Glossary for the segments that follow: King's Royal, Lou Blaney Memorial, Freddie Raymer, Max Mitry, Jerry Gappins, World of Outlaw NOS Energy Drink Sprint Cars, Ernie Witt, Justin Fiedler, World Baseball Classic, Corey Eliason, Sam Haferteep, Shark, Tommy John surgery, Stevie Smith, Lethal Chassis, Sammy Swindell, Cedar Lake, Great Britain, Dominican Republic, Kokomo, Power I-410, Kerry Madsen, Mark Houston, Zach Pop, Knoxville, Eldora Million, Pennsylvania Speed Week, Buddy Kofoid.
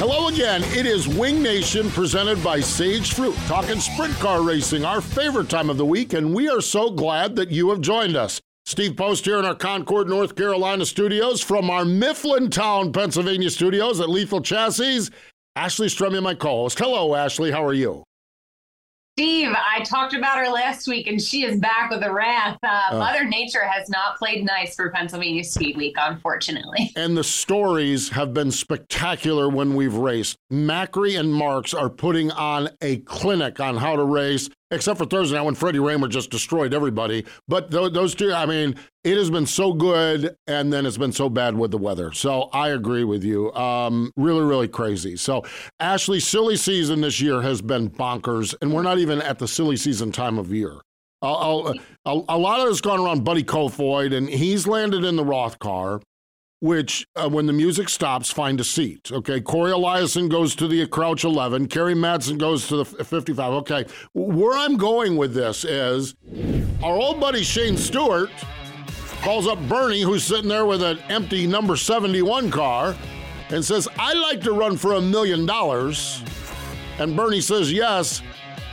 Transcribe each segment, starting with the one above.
Hello again, it is Winged Nation presented by Sage Fruit, talking sprint car racing, our favorite time of the week, and we are so glad that you have joined us. Steve Post here in our Concord, North Carolina studios, from our Mifflintown, Pennsylvania studios at Lethal Chassis, Ashley Stremme, my co-host. Hello, Ashley, how are you? Steve, I talked about her last week, and she is back with a wrath. Mother Nature has not played nice for Pennsylvania Speed Week, unfortunately. And the stories have been spectacular when we've raced. Macri and Marks are putting on a clinic on how to race, except for Thursday night when Freddie Raymer just destroyed everybody. But those two, I mean, it has been so good, and then it's been so bad with the weather. So I agree with you. Really, really crazy. So, Ashley, silly season this year has been bonkers, and we're not even at the silly season time of year. A lot of it's gone around Buddy Kofoid, and he's landed in the Roth car, which, when the music stops, find a seat. Okay, Corey Eliason goes to the Crouch 11. Kerry Madsen goes to the 55. Okay, where I'm going with this is our old buddy Shane Stewart calls up Bernie, who's sitting there with an empty number 71 car, and says, "I'd like to run for $1 million." And Bernie says yes.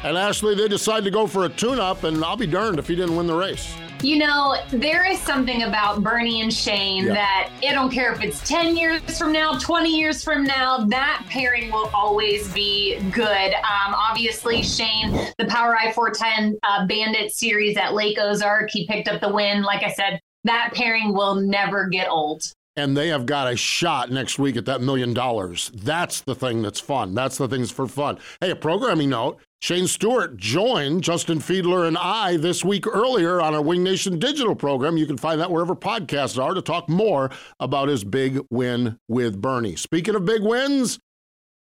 And Ashley, they decide to go for a tune-up, and I'll be darned if he didn't win the race. You know, there is something about Bernie and Shane that it don't care if it's 10 years from now, 20 years from now, that pairing will always be good. Obviously, Shane, the Power I-410 Bandit Series at Lake Ozark, he picked up the win. Like I said, that pairing will never get old. And they have got a shot next week at that $1 million. That's the thing that's fun. That's the things for fun. Hey, a programming note. Shane Stewart joined Justin Fiedler and I this week earlier on our Winged Nation digital program. You can find that wherever podcasts are to talk more about his big win with Bernie. Speaking of big wins,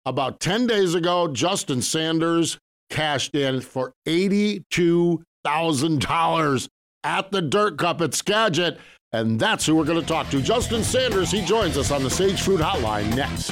about 10 days ago, Justin Sanders cashed in for $82,000 at the Dirt Cup at Skagit, and that's who we're going to talk to. Justin Sanders, he joins us on the Sage Fruit Hotline next.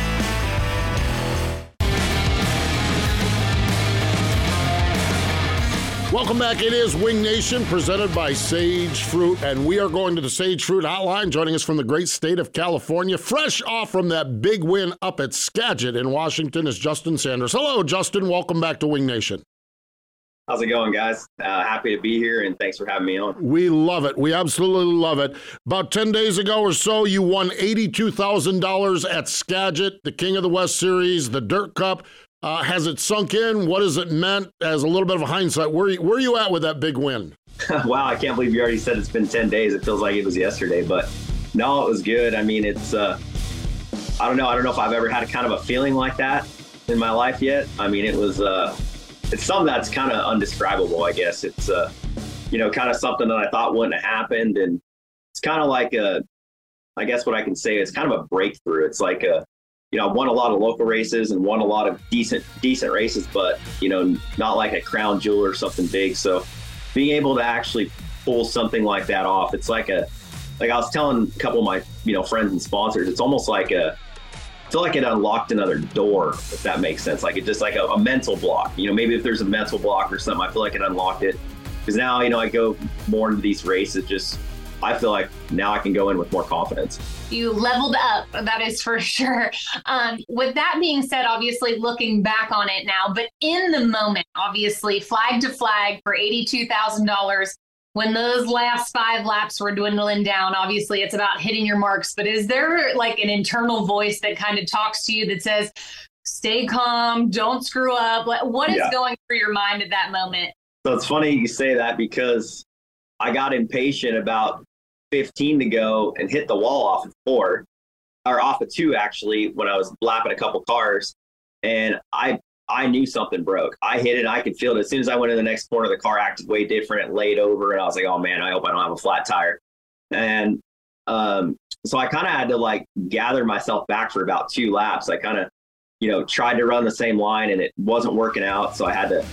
Welcome back. It is Winged Nation presented by Sage Fruit, and we are going to the Sage Fruit Hotline, joining us from the great state of California, fresh off from that big win up at Skagit in Washington, is Justin Sanders. Hello, Justin. Welcome back to Winged Nation. How's it going, guys? Happy to be here, and thanks for having me on. We love it. We absolutely love it. About 10 days ago or so, you won $82,000 at Skagit, the King of the West Series, the Dirt Cup. Has it sunk in? What has it meant? As a little bit of a hindsight, where are you at with that big win? Wow, I can't believe you already said it's been 10 days. It feels like it was yesterday, but no, it was good. I mean, it's, I don't know if I've ever had a kind of a feeling like that in my life yet. I mean, it was, it's something that's kind of undescribable, I guess. It's, you know, kind of something that I thought wouldn't have happened. And it's kind of like a, I guess what I can say is kind of a breakthrough. It's like a, you know, I won a lot of local races and won a lot of decent races, but, you know, not like a crown jewel or something big. So being able to actually pull something like that off, it's like a, like I was telling a couple of my, you know, friends and sponsors, it's almost like a, I feel like it unlocked another door, if that makes sense. Like it just like a mental block, you know, maybe if there's a mental block or something, I feel like it unlocked it. Because now, you know, I go more into these races, just, I feel like now I can go in with more confidence. You leveled up, that is for sure. With that being said, obviously looking back on it now, but in the moment, obviously flag to flag for $82,000, when those last five laps were dwindling down, obviously it's about hitting your marks, but is there like an internal voice that kind of talks to you that says, stay calm, don't screw up? What is going through your mind at that moment? So it's funny you say that, because I got impatient about 15 to go and hit the wall off of four, or off of two, actually, when I was lapping a couple cars, and I knew something broke. I hit it. I could feel it. As soon as I went to the next corner, the car acted way different. It laid over, and I was like, oh, man, I hope I don't have a flat tire. And so I kind of had to, like, gather myself back for about two laps. I kind of, tried to run the same line, and it wasn't working out. So I had to,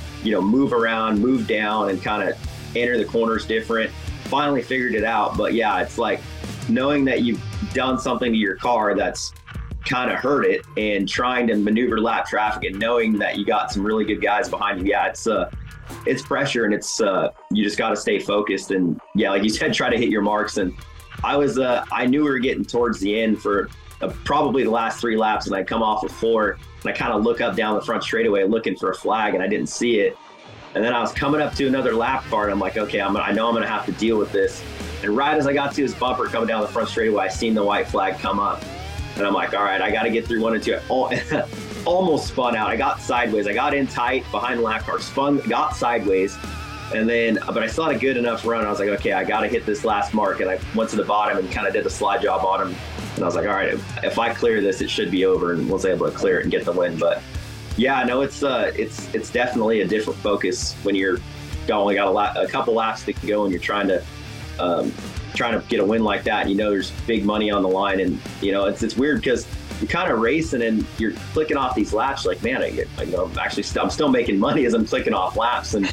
move around, move down, and kind of enter the corners different. Finally figured it out. But, yeah, it's like knowing that you've done something to your car that's kind of hurt it, and trying to maneuver lap traffic and knowing that you got some really good guys behind you. Yeah, it's pressure, and it's you just got to stay focused. And yeah, like you said, try to hit your marks. And I knew we were getting towards the end for probably the last three laps, and I come off of four, and I kind of look up down the front straightaway looking for a flag, and I didn't see it. And then I was coming up to another lap car, and I'm like, okay, I know I'm going to have to deal with this. And right as I got to his bumper coming down the front straightaway, I seen the white flag come up. And I'm like, all right, I got to get through one and two. I almost spun out. I got sideways. I got in tight behind the lap car, spun, got sideways. And then, but I still had a good enough run. I was like, okay, I got to hit this last mark. And I went to the bottom and kind of did the slide job on him. And I was like, all right, if I clear this, it should be over. And was able to clear it and get the win. But yeah, no, it's definitely a different focus when you're only got a couple laps to go and you're trying to get a win like that, and there's big money on the line. And it's weird, because you're kind of racing and you're clicking off these laps, like, man, I'm still making money as I'm clicking off laps. And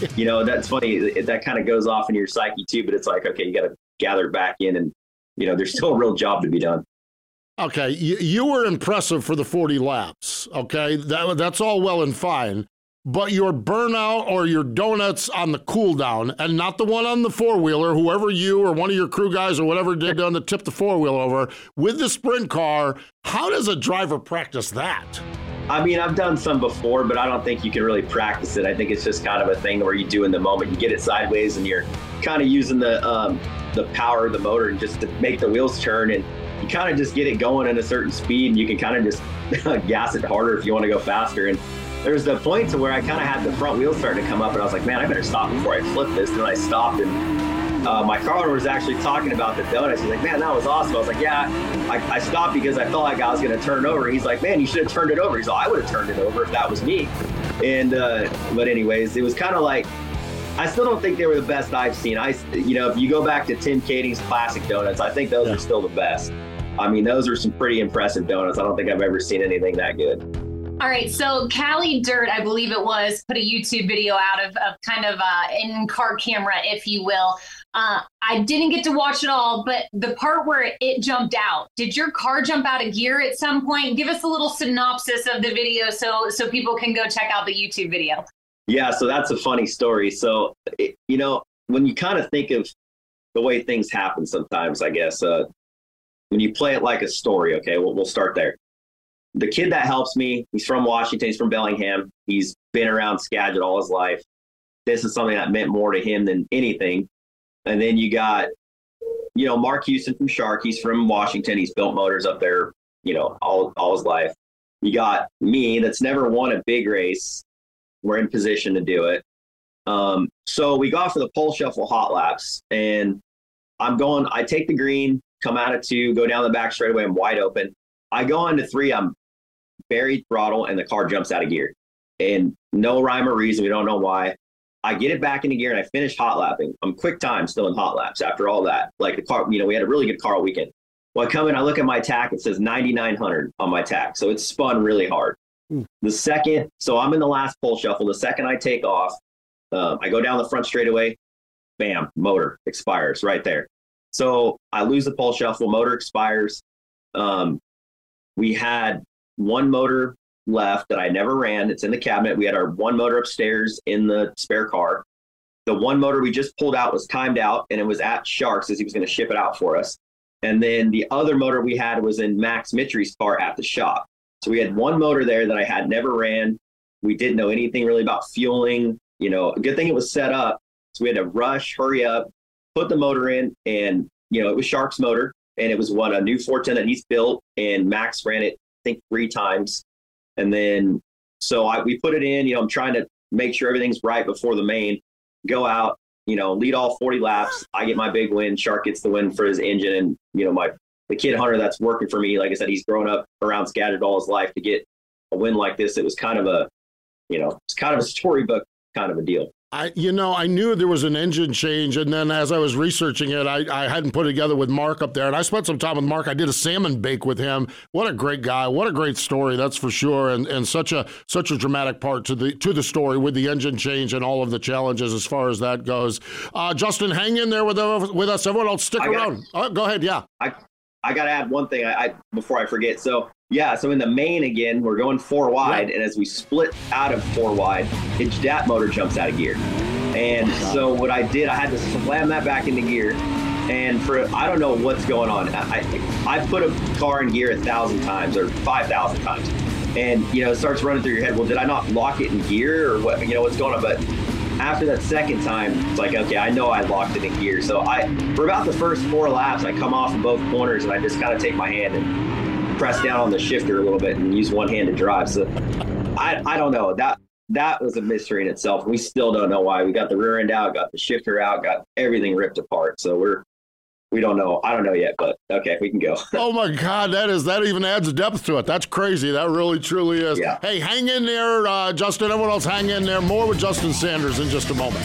that's funny, that kind of goes off into your psyche too. But it's like, okay, you got to gather back in, and there's still a real job to be done. Okay, you were impressive for the 40 laps. Okay, that's all well and fine, but your burnout or your donuts on the cool down, and not the one on the four-wheeler, whoever you or one of your crew guys or whatever did on the tip the four-wheel over, with the sprint car, how does a driver practice that? I mean, I've done some before, but I don't think you can really practice it. I think it's just kind of a thing where you do in the moment. You get it sideways, and you're kind of using the power of the motor and just to make the wheels turn, and you kind of just get it going at a certain speed, and you can kind of just gas it harder if you want to go faster. And there's the point to where I kind of had the front wheel starting to come up, and I was like, man, I better stop before I flip this. And then I stopped, and my car owner was actually talking about the donuts. He's like, man, that was awesome. I was like, yeah, I stopped because I felt like I was going to turn it over. He's like, man, you should have turned it over. He's like, I would have turned it over if that was me. And but anyways, it was kind of like, I still don't think they were the best I've seen. If you go back to Tim Kading's classic donuts, I think those are still the best. I mean, those are some pretty impressive donuts. I don't think I've ever seen anything that good. All right, so Cali Dirt, I believe it was, put a YouTube video out of kind of in-car camera, if you will. I didn't get to watch it all, but the part where it jumped out, did your car jump out of gear at some point? Give us a little synopsis of the video so people can go check out the YouTube video. Yeah, so that's a funny story. So, when you kind of think of the way things happen sometimes, I guess, when you play it like a story, okay, we'll start there. The kid that helps me, he's from Washington, he's from Bellingham. He's been around Skagit all his life. This is something that meant more to him than anything. And then you got, Mark Houston from Shark. He's from Washington. He's built motors up there, all his life. You got me, that's never won a big race. We're in position to do it. So we go for the pole shuffle hot laps. And I take the green, come out of two, go down the back straightaway. I'm wide open. I go into three, I'm buried throttle, and the car jumps out of gear. And no rhyme or reason, we don't know why. I get it back into gear, and I finish hot lapping. I'm quick time still in hot laps after all that. Like the car, we had a really good car weekend. Well, I come in, I look at my tack, it says 9,900 on my tack. So it's spun really hard. So I'm in the last pole shuffle. The second I take off, I go down the front straightaway, bam, motor expires right there. So I lose the pole shuffle, motor expires. We had one motor left that I never ran. It's in the cabinet. We had our one motor upstairs in the spare car. The one motor we just pulled out was timed out, and it was at Sharks as he was going to ship it out for us. And then the other motor we had was in Max Mitry's car at the shop. So we had one motor there that I had never ran. We didn't know anything really about fueling. You know, a good thing it was set up. So we had to rush, hurry up, put the motor in. And, you know, it was Shark's motor. And it was a new 410 that he's built. And Max ran it, I think, 3 times. And then, so we put it in. You know, I'm trying to make sure everything's right before the main. Go out, you know, lead all 40 laps. I get my big win. Shark gets the win for his engine. And, you know, the kid Hunter that's working for me, like I said, he's grown up around Skagit all his life. To get a win like this, it was kind of a, you know, it's kind of a storybook kind of a deal. I knew there was an engine change, and then as I was researching it, I hadn't put it together with Mark up there, and I spent some time with Mark. I did a salmon bake with him. What a great guy! What a great story, that's for sure, and such a dramatic part to the story with the engine change and all of the challenges as far as that goes. Justin, hang in there with us. Everyone else, stick around. Go ahead, yeah. I got to add one thing before I forget. So, yeah, so in the main again, we're going 4 wide. Yep. And as we split out of 4 wide, that motor jumps out of gear. And so what I did, I had to slam that back into gear. And I don't know what's going on. I put a car in gear 1,000 times or 5,000 times. And, you know, it starts running through your head. Well, did I not lock it in gear or what? You know, what's going on? But after that second time, it's like, okay, I know I locked it in gear. So for about the first 4 laps, I come off of both corners and I just kind of take my hand and press down on the shifter a little bit and use one hand to drive. So I don't know. That was a mystery in itself. We still don't know why. We got the rear end out, got the shifter out, got everything ripped apart. So we don't know. I don't know yet, but okay, we can go. Oh my God, that even adds depth to it. That's crazy. That really, truly is. Yeah. Hey, hang in there, Justin. Everyone else, hang in there. More with Justin Sanders in just a moment.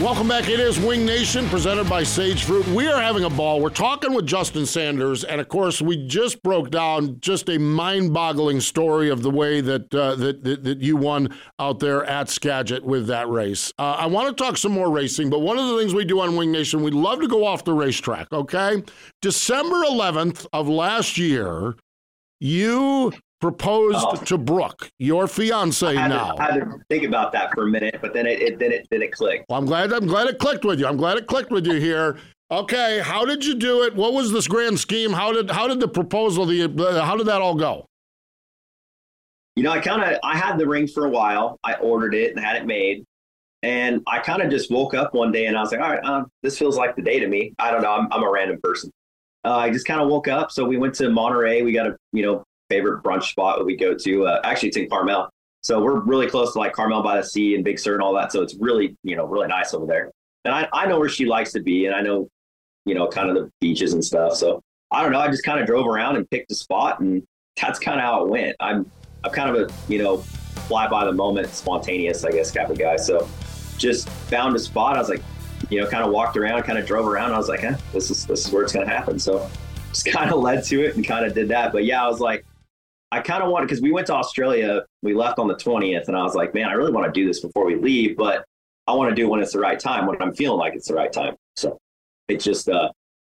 Welcome back. It is Winged Nation presented by Sage Fruit. We are having a ball. We're talking with Justin Sanders. And, of course, we just broke down just a mind-boggling story of the way that you won out there at Skagit with that race. I want to talk some more racing, but one of the things we do on Winged Nation, we love to go off the racetrack, okay? December 11th of last year, you proposed to Brooke, your fiance. I had to think about that for a minute, but then it clicked. Well, I'm glad it clicked with you. I'm glad it clicked with you here. Okay, how did you do it? What was this grand scheme? How did the proposal? How did that all go? You know, I had the ring for a while. I ordered it and had it made, and I kind of just woke up one day and I was like, all right, this feels like the day to me. I don't know. I'm a random person. I just kind of woke up. So we went to Monterey. We got a favorite brunch spot that we go to. Actually, it's in Carmel. So we're really close to like Carmel by the Sea and Big Sur and all that. So it's really, really nice over there. And I know where she likes to be. And I know, kind of the beaches and stuff. So I don't know. I just kind of drove around and picked a spot. And that's kind of how it went. I'm kind of a, fly by the moment, spontaneous, I guess, kind of guy. So just found a spot. I was like, kind of walked around, kind of drove around. I was like, this is where it's going to happen. So just kind of led to it and kind of did that. But yeah, I was like, I kind of wanted, because we went to Australia, we left on the 20th, and I was like, man, I really want to do this before we leave, but I want to do it when it's the right time, when I'm feeling like it's the right time. So it just, that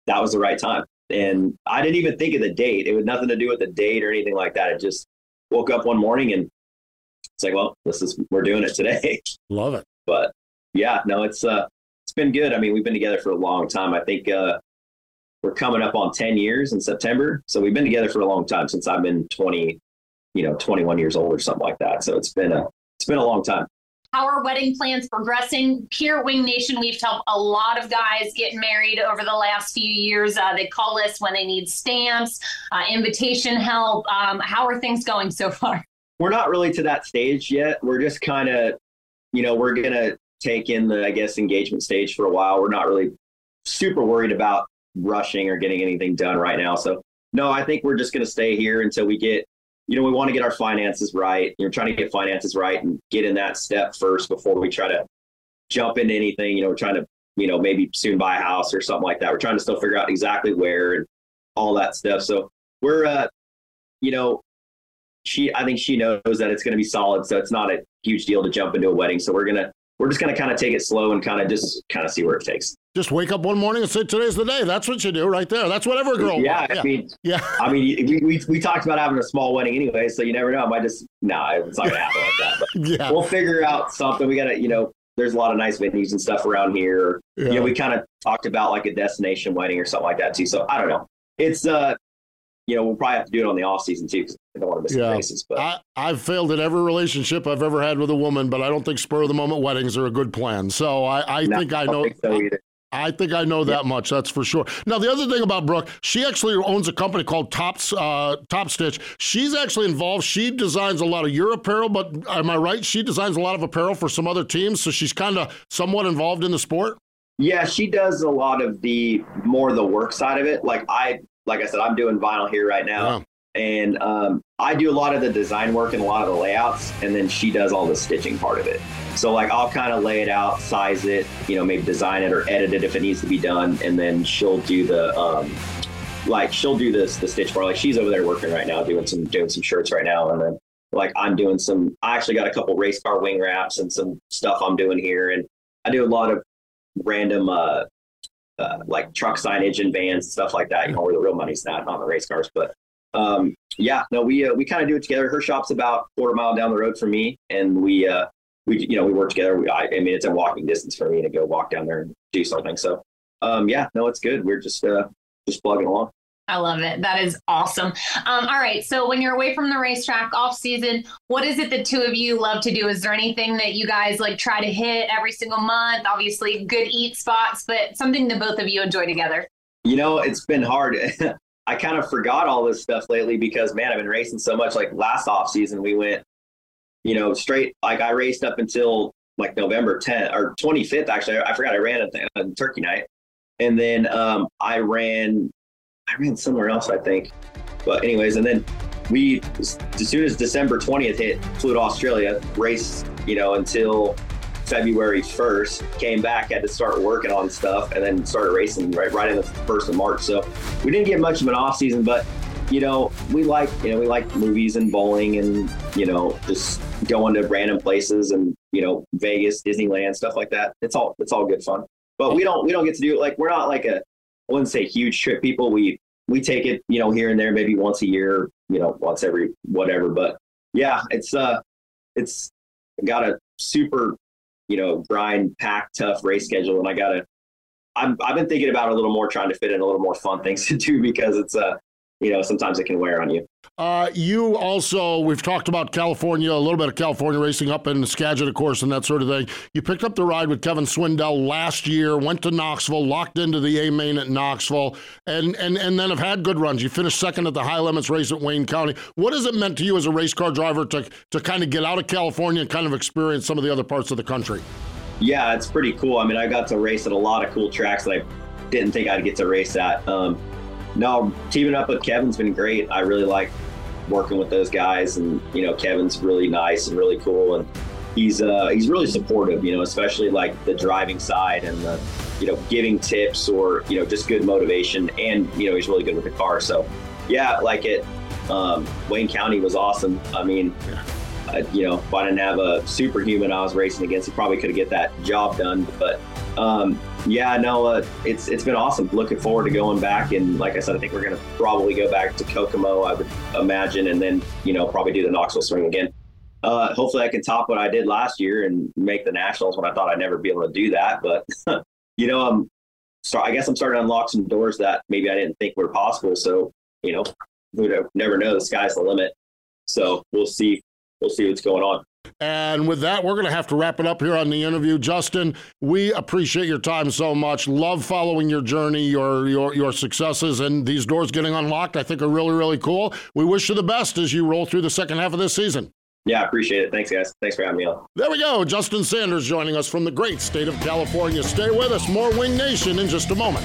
was the right time. And I didn't even think of the date. It had nothing to do with the date or anything like that. I just woke up one morning and it's like, well, we're doing it today. Love it. But yeah, no, it's been good. I mean, we've been together for a long time. I think, we're coming up on 10 years in September. So we've been together for a long time, since I've been 21 years old or something like that. So it's been a long time. How are wedding plans progressing? Here at Winged Nation, we've helped a lot of guys get married over the last few years. They call us when they need stamps, invitation help. How are things going so far? We're not really to that stage yet. We're just kind of, we're going to take in the, I guess, engagement stage for a while. We're not really super worried about rushing or getting anything done right now. So no, I think we're just going to stay here until we get we want to get our finances right. You're trying to get finances right and get in that step first before we try to jump into anything. We're trying to, maybe soon buy a house or something like that. We're trying to still figure out exactly where and all that stuff. So we're, I think she knows that it's going to be solid. So it's not a huge deal to jump into a wedding. So we're just going to kind of take it slow and kind of see where it takes. Just wake up one morning and say, today's the day. That's what you do right there. That's what every girl wants. I mean, we talked about having a small wedding anyway, so you never know. I might just, it's not going to happen like that. But We'll figure out something. We got to, there's a lot of nice venues and stuff around here. Yeah. We kind of talked about like a destination wedding or something like that too. So I don't know. It's, we'll probably have to do it on the off season too, because I don't want to miss the races. But I've failed at every relationship I've ever had with a woman, but I don't think spur of the moment weddings are a good plan. So I think I know that much. That's for sure. Now, the other thing about Brooke, she actually owns a company called Top Stitch. She's actually involved. She designs a lot of your apparel, but am I right? She designs a lot of apparel for some other teams, so she's kind of somewhat involved in the sport. Yeah, she does a lot of the work side of it. Like I said, I'm doing vinyl here right now, and I do a lot of the design work and a lot of the layouts, and then she does all the stitching part of it. So I'll kind of lay it out, size it, maybe design it or edit it if it needs to be done, and then she'll do the stitch part. She's over there working right now, doing some shirts right now, and then I'm doing some. I actually got a couple race car wing wraps and some stuff I'm doing here, and I do a lot of random truck signage and vans, stuff like that. Where the real money's not on the race cars, but. We kind of do it together. Her shop's about a quarter mile down the road from me, and we work together. It's a walking distance for me to go walk down there and do something. So, it's good. We're just plugging along. I love it. That is awesome. All right. So when you're away from the racetrack off season, what is it the two of you love to do? Is there anything that you guys try to hit every single month? Obviously good eat spots, but something that both of you enjoy together. It's been hard. I kind of forgot all this stuff lately because, man, I've been racing so much. Last off season, we went, straight. I raced up until November 10th or 25th. Actually, I forgot I ran on Turkey night, and then I ran somewhere else, I think. But anyways, and then as soon as December 20th hit, flew to Australia, raced, until February 1st, came back, had to start working on stuff, and then started racing right in the 1st of March. So we didn't get much of an off season, but we like movies and bowling and just going to random places and Vegas, Disneyland, stuff like that. It's all good fun. But we don't get to do it. We're not I wouldn't say huge trip people. We take it here and there, maybe once a year, once every whatever. But yeah, it's got a super grind, packed, tough race schedule. And I've been thinking about it a little more, trying to fit in a little more fun things to do, because it's sometimes it can wear on you. You also, we've talked about California, a little bit of California racing up in Skagit, of course, and that sort of thing. You picked up the ride with Kevin Swindell last year, went to Knoxville, locked into the A main at Knoxville, and then have had good runs. You finished second at the high limits race at Wayne County. What has it meant to you as a race car driver to kind of get out of California and kind of experience some of the other parts of the country? Yeah, it's pretty cool. I mean, I got to race at a lot of cool tracks that I didn't think I'd get to race at. No, teaming up with Kevin's been great. I really like working with those guys, and Kevin's really nice and really cool, and he's really supportive, especially the driving side and the giving tips or just good motivation, and he's really good with the car. So yeah, Wayne County was awesome. I mean, if I didn't have a superhuman I was racing against, I probably could have get that job done, but it's been awesome. Looking forward to going back, and like I said, I think we're going to probably go back to Kokomo, I would imagine, and then probably do the Knoxville swing again. Hopefully I can top what I did last year and make the Nationals, when I thought I'd never be able to do that. But I guess I'm starting to unlock some doors that maybe I didn't think were possible. So we never know, the sky's the limit. So we'll see what's going on. And with that, we're going to have to wrap it up here on the interview. Justin, we appreciate your time so much. Love following your journey, your successes, and these doors getting unlocked, I think, are really, really cool. We wish you the best as you roll through the second half of this season. Yeah, I appreciate it. Thanks, guys. Thanks for having me on. There we go. Justin Sanders joining us from the great state of California. Stay with us. More Winged Nation in just a moment.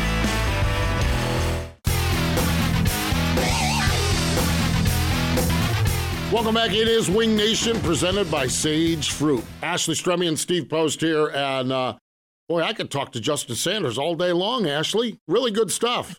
Welcome back. It is Winged Nation presented by Sage Fruit. Ashley Stremme and Steve Post here. And boy, I could talk to Justin Sanders all day long, Ashley. Really good stuff.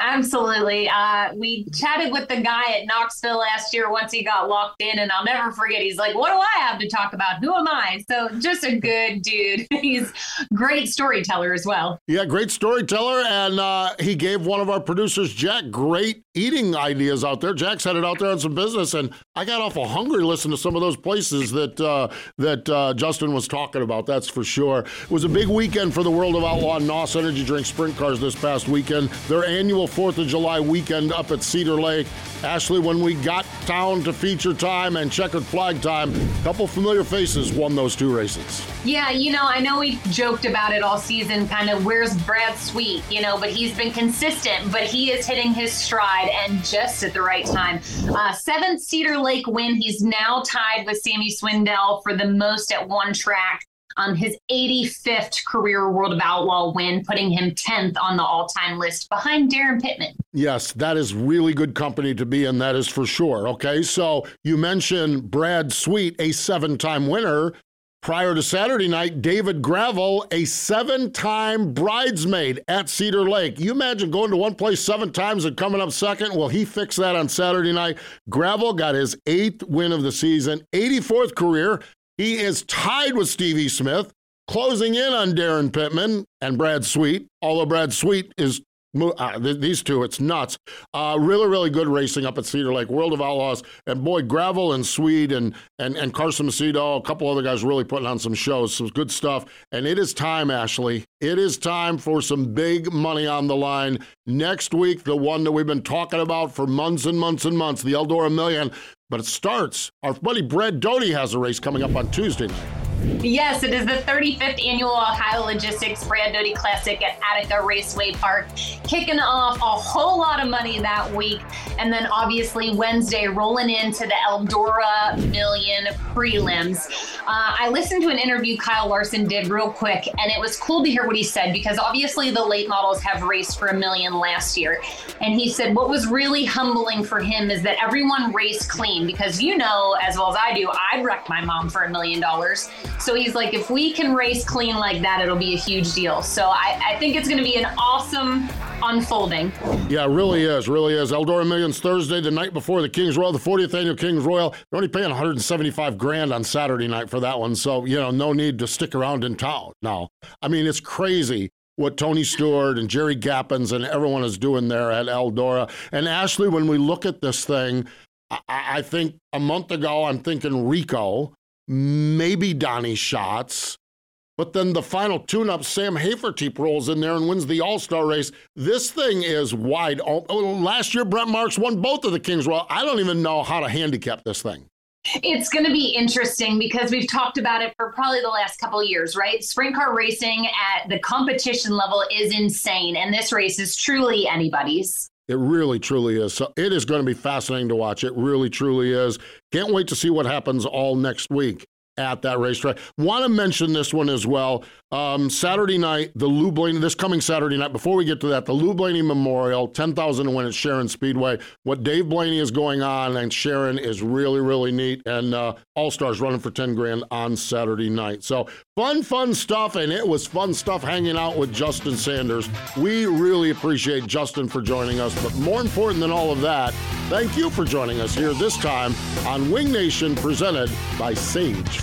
Absolutely. We chatted with the guy at Knoxville last year once he got locked in, and I'll never forget. He's like, what do I have to talk about? Who am I? So just a good dude. He's great storyteller as well. Yeah, great storyteller. And he gave one of our producers, Jack, great eating ideas out there. Jack's headed out there on some business, and I got awful hungry listening to some of those places that Justin was talking about. That's for sure. It was a big weekend for the World of Outlaw NOS Energy Drink Sprint Cars this past weekend. Their annual 4th of July weekend up at Cedar Lake. Ashley, when we got down to feature time and checkered flag time, a couple familiar faces won those two races. Yeah, I know we joked about it all season, kind of where's Brad Sweet, but he's been consistent, but he is hitting his stride and just at the right time. 7th Cedar Lake win. He's now tied with Sammy Swindell for the most at one track. His 85th career World of Outlaw win, putting him 10th on the all-time list behind Daryn Pittman. Yes, that is really good company to be in. That is for sure. Okay, so you mentioned Brad Sweet, a 7-time winner. Prior to Saturday night, David Gravel, a 7-time bridesmaid at Cedar Lake. You imagine going to one place 7 times and coming up second? Well, he fixed that on Saturday night. Gravel got his 8th win of the season, 84th career. He is tied with Stevie Smith, closing in on Daryn Pittman and Brad Sweet. Although Brad Sweet is, these two, it's nuts. Really, really good racing up at Cedar Lake, World of Outlaws. And boy, Gravel and Sweet and Carson Macedo, a couple other guys really putting on some shows, some good stuff. And it is time, Ashley. It is time for some big money on the line. Next week, the one that we've been talking about for months and months and months, the Eldora Million. But it starts, our buddy Brad Doty has a race coming up on Tuesday night. Yes, it is the 35th Annual Ohio Logistics Brad Doty Classic at Attica Raceway Park, kicking off a whole lot of money that week. And then obviously Wednesday, rolling into the Eldora Million prelims. I listened to an interview Kyle Larson did real quick, and it was cool to hear what he said because obviously the late models have raced for a million last year. And he said what was really humbling for him is that everyone raced clean. Because as well as I do, I'd wreck my mom for $1 million. So he's like, if we can race clean like that, it'll be a huge deal. So I think it's going to be an awesome unfolding. Yeah, it really is. Really is. Eldora Millions Thursday, the night before the King's Royal, the 40th annual King's Royal. They're only paying $175,000 on Saturday night for that one. So, no need to stick around in town now. I mean, it's crazy what Tony Stewart and Jerry Gappins and everyone is doing there at Eldora. And Ashley, when we look at this thing, I think a month ago, I'm thinking Rico, maybe Donnie Schatz, but then the final tune-up, Sam Haferteep rolls in there and wins the All-Star race. This thing is wide open. Last year, Brent Marks won both of the Kings Royal. I don't even know how to handicap this thing. It's going to be interesting because we've talked about it for probably the last couple of years, right? Sprint car racing at the competition level is insane, and this race is truly anybody's. It really, truly is. So it is going to be fascinating to watch. It really, truly is. Can't wait to see what happens all next week at that racetrack. Want to mention this one as well. Saturday night, the Lou Blaney, this coming Saturday night, before we get to that, the Lou Blaney Memorial, $10,000 to win at Sharon Speedway. What Dave Blaney is going on, and Sharon is really, really neat. And All-Stars running for $10,000 on Saturday night. So fun stuff, and it was fun stuff hanging out with Justin Sanders. We really appreciate Justin for joining us, but more important than all of that, thank you for joining us here this time on Winged Nation presented by Sage Fruit.